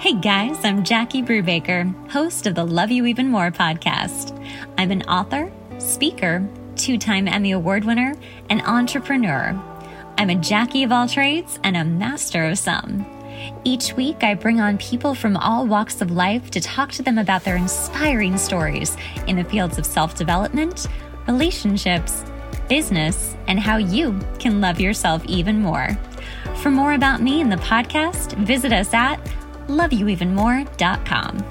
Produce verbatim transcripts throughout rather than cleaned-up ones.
Hey guys, I'm Jackie Brubaker, host of the Love You Even More podcast. I'm an author, speaker, two-time Emmy Award winner, and entrepreneur. I'm a Jackie of all trades and a master of some. Each week, I bring on people from all walks of life to talk to them about their inspiring stories in the fields of self-development, relationships, business, and how you can love yourself even more. For more about me and the podcast, visit us at Love You Even More dot com.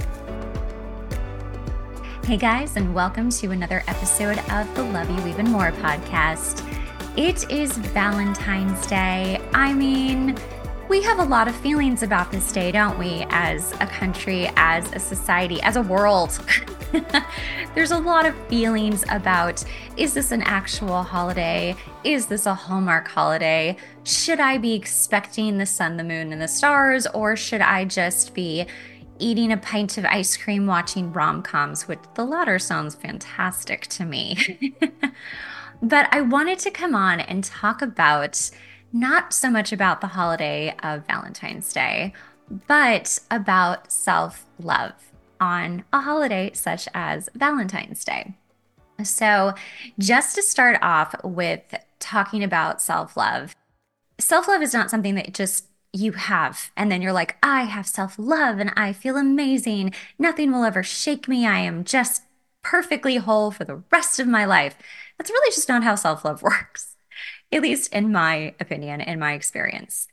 Hey guys, and welcome to another episode of the Love You Even More podcast. It is Valentine's Day. I mean, we have a lot of feelings about this day, don't we? As a country, as a society, as a world. There's a lot of feelings about, is this an actual holiday? Is this a Hallmark holiday? Should I be expecting the sun, the moon, and the stars, or should I just be eating a pint of ice cream, watching rom-coms, which the latter sounds fantastic to me. But I wanted to come on and talk about not so much about the holiday of Valentine's Day, but about self-love on a holiday such as Valentine's Day. So just to start off with talking about self-love, self-love is not something that just you have and then you're like, I have self-love and I feel amazing. Nothing will ever shake me. I am just perfectly whole for the rest of my life. That's really just not how self-love works, at least in my opinion, in my experience.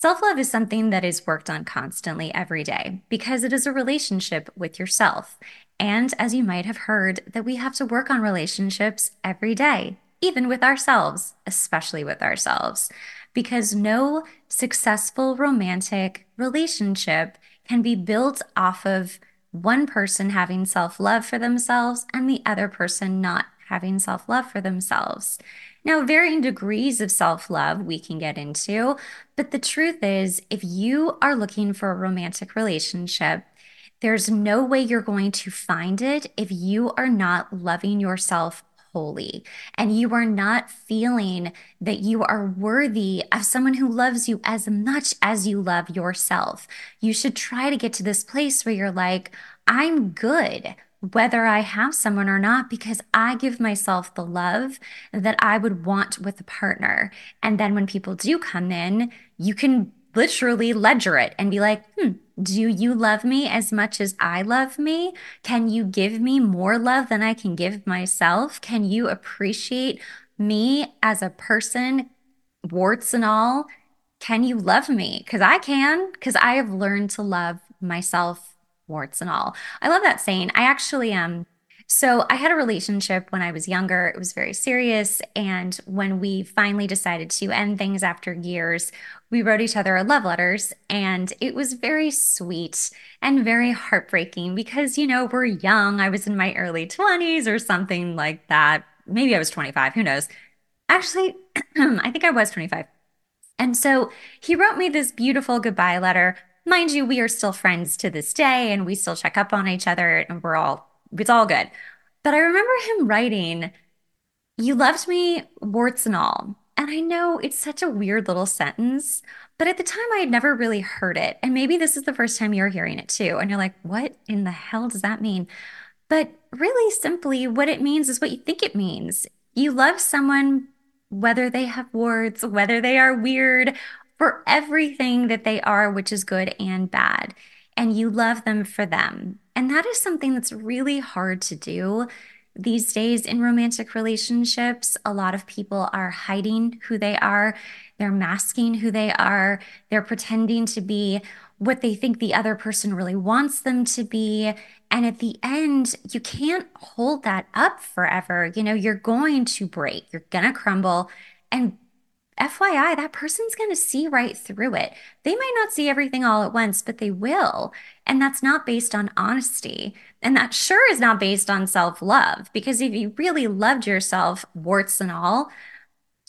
Self-love is something that is worked on constantly every day because it is a relationship with yourself. And as you might have heard, that we have to work on relationships every day, even with ourselves, especially with ourselves, because no successful romantic relationship can be built off of one person having self-love for themselves and the other person not having self-love for themselves. Now, varying degrees of self-love we can get into, but the truth is, if you are looking for a romantic relationship, there's no way you're going to find it if you are not loving yourself wholly and you are not feeling that you are worthy of someone who loves you as much as you love yourself. You should try to get to this place where you're like, I'm good whether I have someone or not, because I give myself the love that I would want with a partner. And then when people do come in, you can literally ledger it and be like, hmm, do you love me as much as I love me? Can you give me more love than I can give myself? Can you appreciate me as a person, warts and all? Can you love me? Because I can, because I have learned to love myself, warts and all. I love that saying. I actually am. Um, so I had a relationship when I was younger. It was very serious. And when we finally decided to end things after years, we wrote each other love letters. And it was very sweet and very heartbreaking because, you know, we're young. I was in my early twenties or something like that. Maybe I was twenty-five. Who knows? Actually, I think I was twenty-five. And so he wrote me this beautiful goodbye letter. Mind you, we are still friends to this day and we still check up on each other and we're all, it's all good. But I remember him writing, you loved me, warts and all. And I know it's such a weird little sentence, but at the time I had never really heard it. And maybe this is the first time you're hearing it too. And you're like, what in the hell does that mean? But really simply what it means is what you think it means. You love someone, whether they have warts, whether they are weird, for everything that they are, which is good and bad, and you love them for them. And that is something that's really hard to do these days in romantic relationships. A lot of people are hiding who they are. They're masking who they are. They're pretending to be what they think the other person really wants them to be. And at the end, you can't hold that up forever. You know, you're going to break. You're going to crumble. And F Y I, that person's going to see right through it. They might not see everything all at once, but they will. And that's not based on honesty. And that sure is not based on self-love, because if you really loved yourself, warts and all,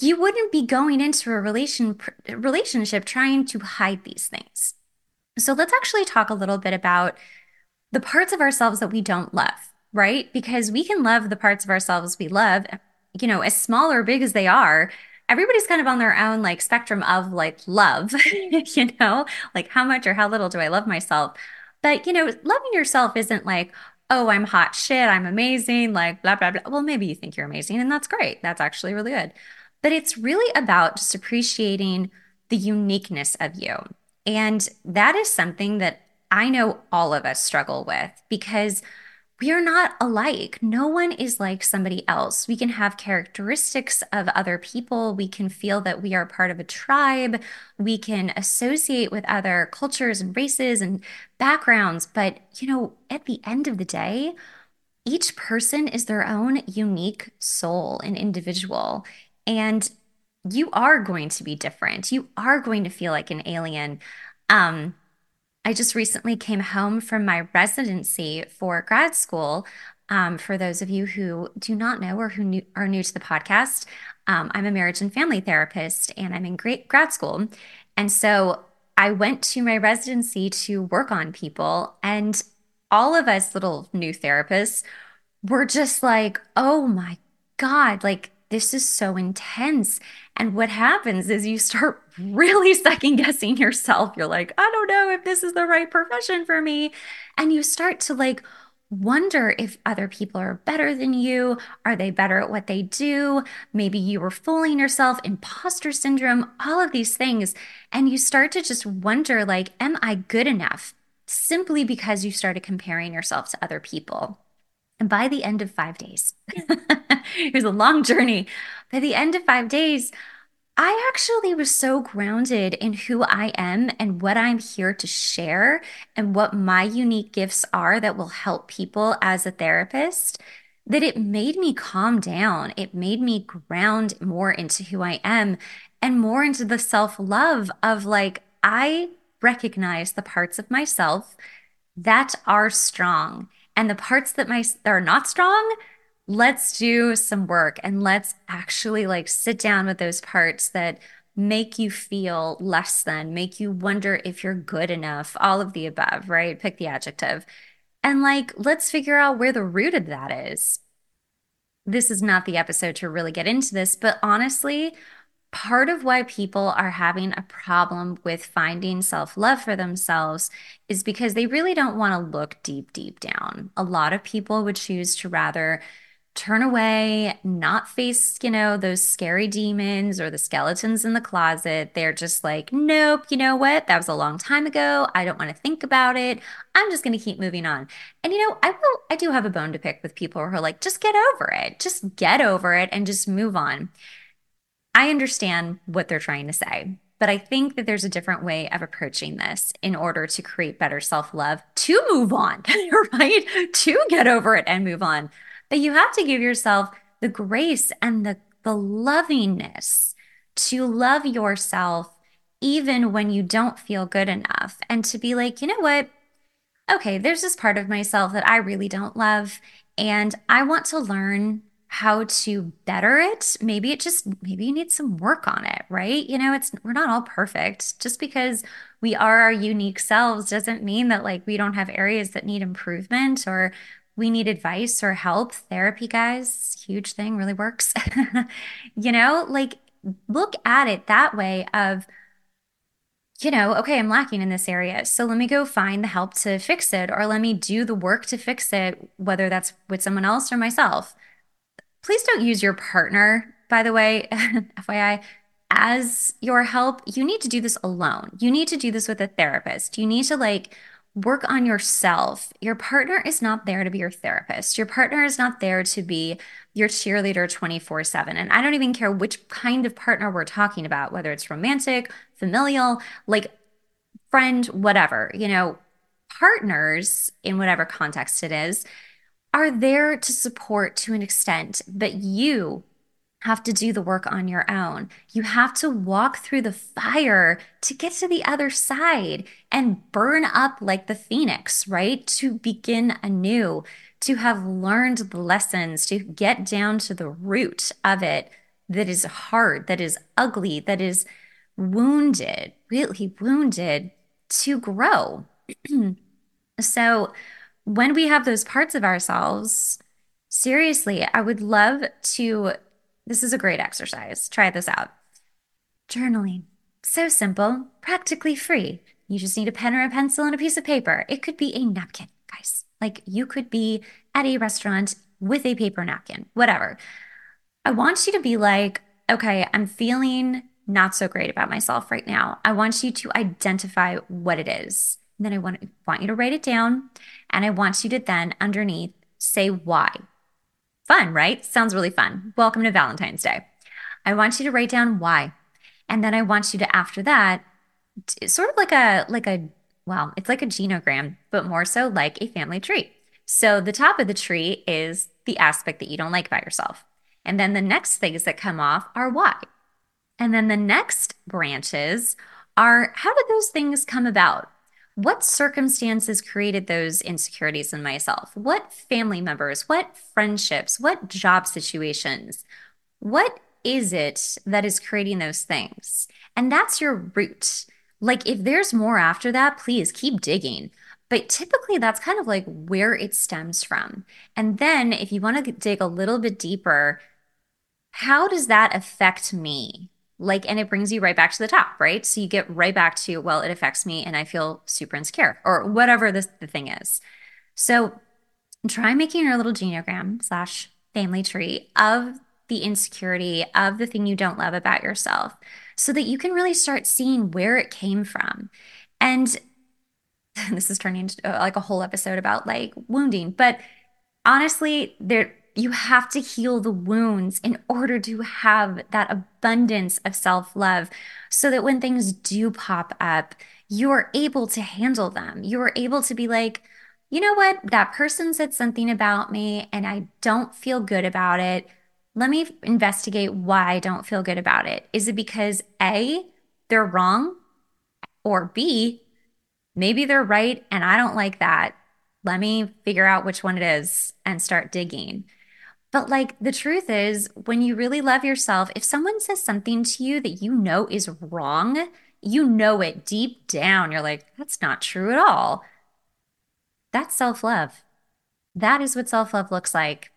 you wouldn't be going into a relation, relationship trying to hide these things. So let's actually talk a little bit about the parts of ourselves that we don't love, right? Because we can love the parts of ourselves we love, you know, as small or big as they are. everybody's kind of on their own like spectrum of like love, you know, like how much or how little do I love myself? But, you know, loving yourself isn't like, oh, I'm hot shit, I'm amazing, like blah, blah, blah. Well, maybe you think you're amazing and that's great. That's actually really good. But it's really about just appreciating the uniqueness of you. And that is something that I know all of us struggle with because we are not alike. No one is like somebody else. We can have characteristics of other people. We can feel that we are part of a tribe. We can associate with other cultures and races and backgrounds. But, you know, at the end of the day, each person is their own unique soul and individual. And you are going to be different. You are going to feel like an alien. Um, I just recently came home from my residency for grad school. Um, for those of you who do not know or who new, are new to the podcast, um, I'm a marriage and family therapist, and I'm in great grad school. And so I went to my residency to work on people, and all of us little new therapists were just like, oh my God, like this is so intense. And what happens is you start really second guessing yourself. You're like, I don't know if this is the right profession for me. And you start to like wonder if other people are better than you. Are they better at what they do? Maybe you were fooling yourself, imposter syndrome, all of these things. And you start to just wonder like, am I good enough? Simply because you started comparing yourself to other people. And by the end of five days, it was a long journey. By the end of five days, I actually was so grounded in who I am and what I'm here to share and what my unique gifts are that will help people as a therapist that it made me calm down. It made me ground more into who I am and more into the self-love of like, I recognize the parts of myself that are strong. And the parts that my are not strong, let's do some work and let's actually like sit down with those parts that make you feel less than, make you wonder if you're good enough, all of the above, right? Pick the adjective. And like, let's figure out where the root of that is. This is not the episode to really get into this, but honestly, part of why people are having a problem with finding self-love for themselves is because they really don't want to look deep, deep down. A lot of people would choose to rather turn away, not face, you know, those scary demons or the skeletons in the closet. They're just like, nope, you know what? That was a long time ago. I don't want to think about it. I'm just going to keep moving on. And, you know, I will, I do have a bone to pick with people who are like, just get over it. Just get over it and just move on. I understand what they're trying to say, but I think that there's a different way of approaching this in order to create better self-love to move on, right? To get over it and move on. But you have to give yourself the grace and the, the lovingness to love yourself even when you don't feel good enough and to be like, you know what? Okay, there's this part of myself that I really don't love and I want to learn how to better it. Maybe it just, maybe you need some work on it, right? You know, it's, we're not all perfect. Just because we are our unique selves doesn't mean that like we don't have areas that need improvement or we need advice or help. Therapy, guys, huge thing, really works. You know, like look at it that way of, you know, okay, I'm lacking in this area. So let me go find the help to fix it or let me do the work to fix it, whether that's with someone else or myself. Please don't use your partner, by the way, F Y I, as your help. You need to do this alone. You need to do this with a therapist. You need to like work on yourself. Your partner is not there to be your therapist. Your partner is not there to be your cheerleader twenty-four seven. And I don't even care which kind of partner we're talking about, whether it's romantic, familial, like friend, whatever. You know, partners in whatever context it is are there to support to an extent, but you have to do the work on your own. You have to walk through the fire to get to the other side and burn up like the phoenix, right? To begin anew, to have learned the lessons, to get down to the root of it that is hard, that is ugly, that is wounded, really wounded, to grow. So, when we have those parts of ourselves, seriously, I would love to, this is a great exercise. Try this out. Journaling. So simple, practically free. You just need a pen or a pencil and a piece of paper. It could be a napkin, guys. Like you could be at a restaurant with a paper napkin, whatever. I want you to be like, okay, I'm feeling not so great about myself right now. I want you to identify what it is. And then I want, want you to write it down. And I want you to then underneath say why. Fun, right? Sounds really fun. Welcome to Valentine's Day. I want you to write down why. And then I want you to, after that, sort of like a, like a, well, it's like a genogram, but more so like a family tree. So the top of the tree is the aspect that you don't like about yourself. And then the next things that come off are why. And then the next branches are how did those things come about? What circumstances created those insecurities in myself? What family members, what friendships, what job situations, what is it that is creating those things? And that's your root. Like if there's more after that, please keep digging. But typically that's kind of like where it stems from. And then if you want to dig a little bit deeper, how does that affect me? Like, and it brings you right back to the top, right? So you get right back to, well, it affects me and I feel super insecure or whatever this, the thing is. So try making your little genogram slash family tree of the insecurity of the thing you don't love about yourself so that you can really start seeing where it came from. And this is turning into like a whole episode about like wounding, but honestly, there you have to heal the wounds in order to have that abundance of self-love so that when things do pop up, you're able to handle them. You're able to be like, you know what? That person said something about me and I don't feel good about it. Let me investigate why I don't feel good about it. Is it because A, they're wrong, or B, maybe they're right and I don't like that. Let me figure out which one it is and start digging. But like the truth is, when you really love yourself, if someone says something to you that you know is wrong, you know it deep down. You're like, that's not true at all. That's self-love. That is what self-love looks like.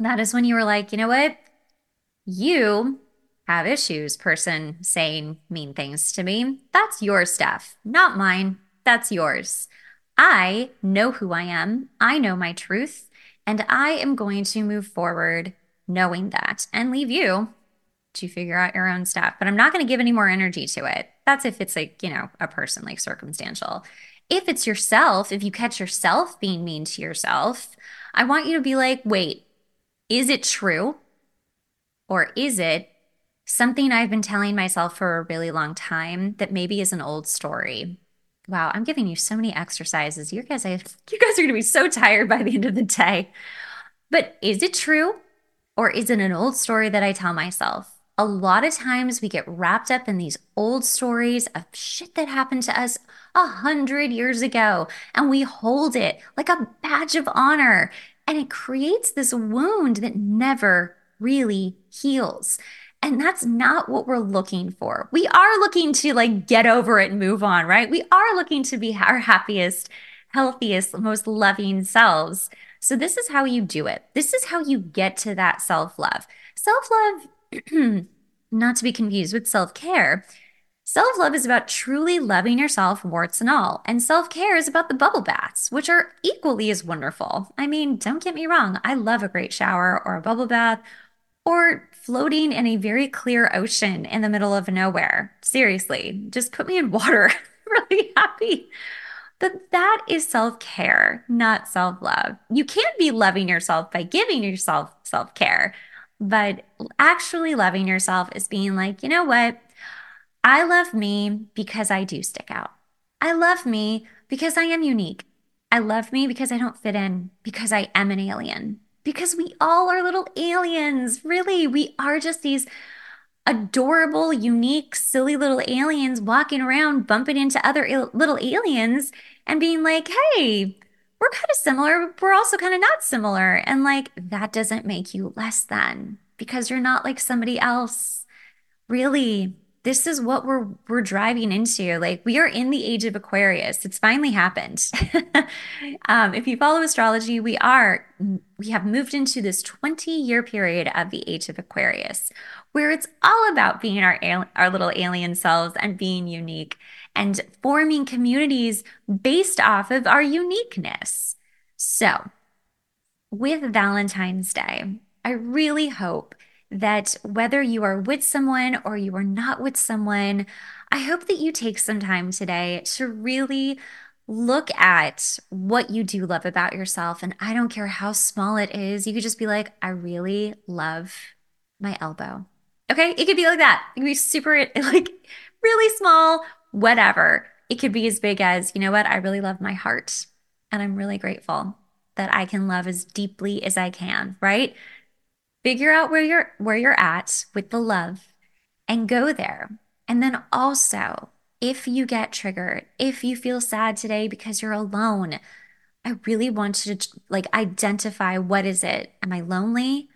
That is when you were like, you know what? You have issues, person saying mean things to me. That's your stuff, not mine. That's yours. I know who I am. I know my truth. And I am going to move forward knowing that and leave you to figure out your own stuff. But I'm not going to give any more energy to it. That's if it's like, you know, a person, like circumstantial. If it's yourself, if you catch yourself being mean to yourself, I want you to be like, wait, is it true? Or is it something I've been telling myself for a really long time that maybe is an old story? Wow, I'm giving you so many exercises. You guys, I, you guys are going to be so tired by the end of the day. But is it true or is it an old story that I tell myself? A lot of times we get wrapped up in these old stories of shit that happened to us a hundred years ago, and we hold it like a badge of honor, and it creates this wound that never really heals. And that's not what we're looking for. We are looking to like get over it and move on, right? We are looking to be our happiest, healthiest, most loving selves. So this is how you do it. This is how you get to that self-love. Self-love, not to be confused with self-care. Self-love is about truly loving yourself, warts and all. And self-care is about the bubble baths, which are equally as wonderful. I mean, don't get me wrong. I love a great shower or a bubble bath, or floating in a very clear ocean in the middle of nowhere. Seriously, just put me in water. I'm really happy. But that is self-care, not self-love. You can be loving yourself by giving yourself self-care, but actually loving yourself is being like, you know what? I love me because I do stick out. I love me because I am unique. I love me because I don't fit in, because I am an alien. Because we all are little aliens, really. We are just these adorable, unique, silly little aliens walking around, bumping into other il- little aliens and being like, hey, we're kind of similar, but we're also kind of not similar. And like, that doesn't make you less than because you're not like somebody else, really. this is what we're we're driving into. Like, we are in the age of Aquarius. It's finally happened. um, if you follow astrology, we are we have moved into this twenty-year period of the age of Aquarius, where it's all about being our our little alien selves and being unique and forming communities based off of our uniqueness. So, with Valentine's Day, I really hope that whether you are with someone or you are not with someone, I hope that you take some time today to really look at what you do love about yourself. And I don't care how small it is. You could just be like, I really love my elbow. Okay? It could be like that. It could be super, like, really small, whatever. It could be as big as, you know what? I really love my heart. And I'm really grateful that I can love as deeply as I can, right? Figure out where you're where you're at with the love and go there. And then also, if you get triggered, if you feel sad today because you're alone, I really want you to, like, identify, what is it? Am I lonely?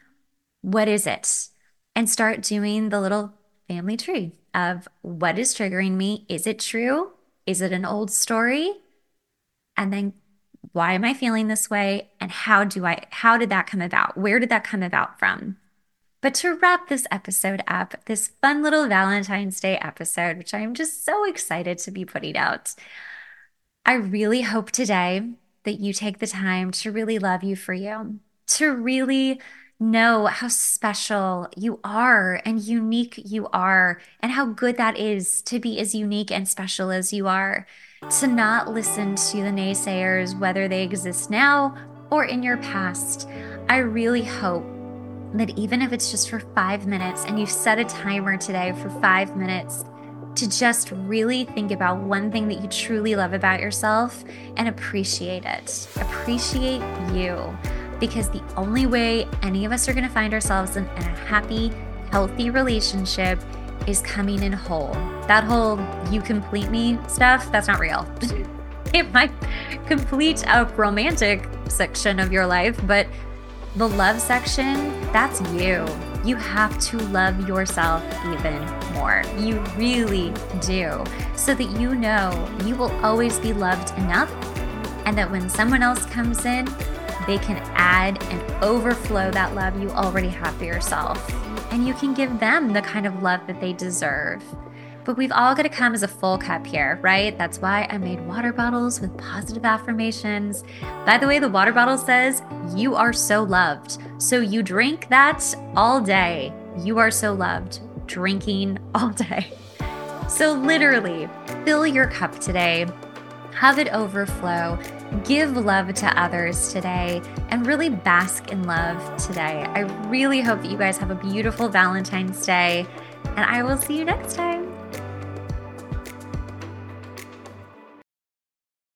What is it? And start doing the little family tree of what is triggering me. Is it true? Is it an old story? And then, why am I feeling this way? And how do I, how did that come about? Where did that come about from? But to wrap this episode up, this fun little Valentine's Day episode, which I'm just so excited to be putting out, I really hope today that you take the time to really love you for you, to really know how special you are and unique you are, and how good that is to be as unique and special as you are. To not listen to the naysayers, whether they exist now or in your past. I really hope that even if it's just for five minutes and you've set a timer today for five minutes to just really think about one thing that you truly love about yourself and appreciate it. Appreciate you, because the only way any of us are going to find ourselves in, in a happy, healthy relationship is coming in whole. That whole "you complete me" stuff, that's not real. It might complete a romantic section of your life, but the love section, that's you. You have to love yourself even more. You really do. So that you know you will always be loved enough, and that when someone else comes in, they can add and overflow that love you already have for yourself. And you can give them the kind of love that they deserve. But we've all got to come as a full cup here, right? That's why I made water bottles with positive affirmations. By the way, the water bottle says, you are so loved. So you drink that all day. You are so loved, drinking all day. So literally, fill your cup today, have it overflow, give love to others today, and really bask in love today. I really hope that you guys have a beautiful Valentine's Day, and I will see you next time.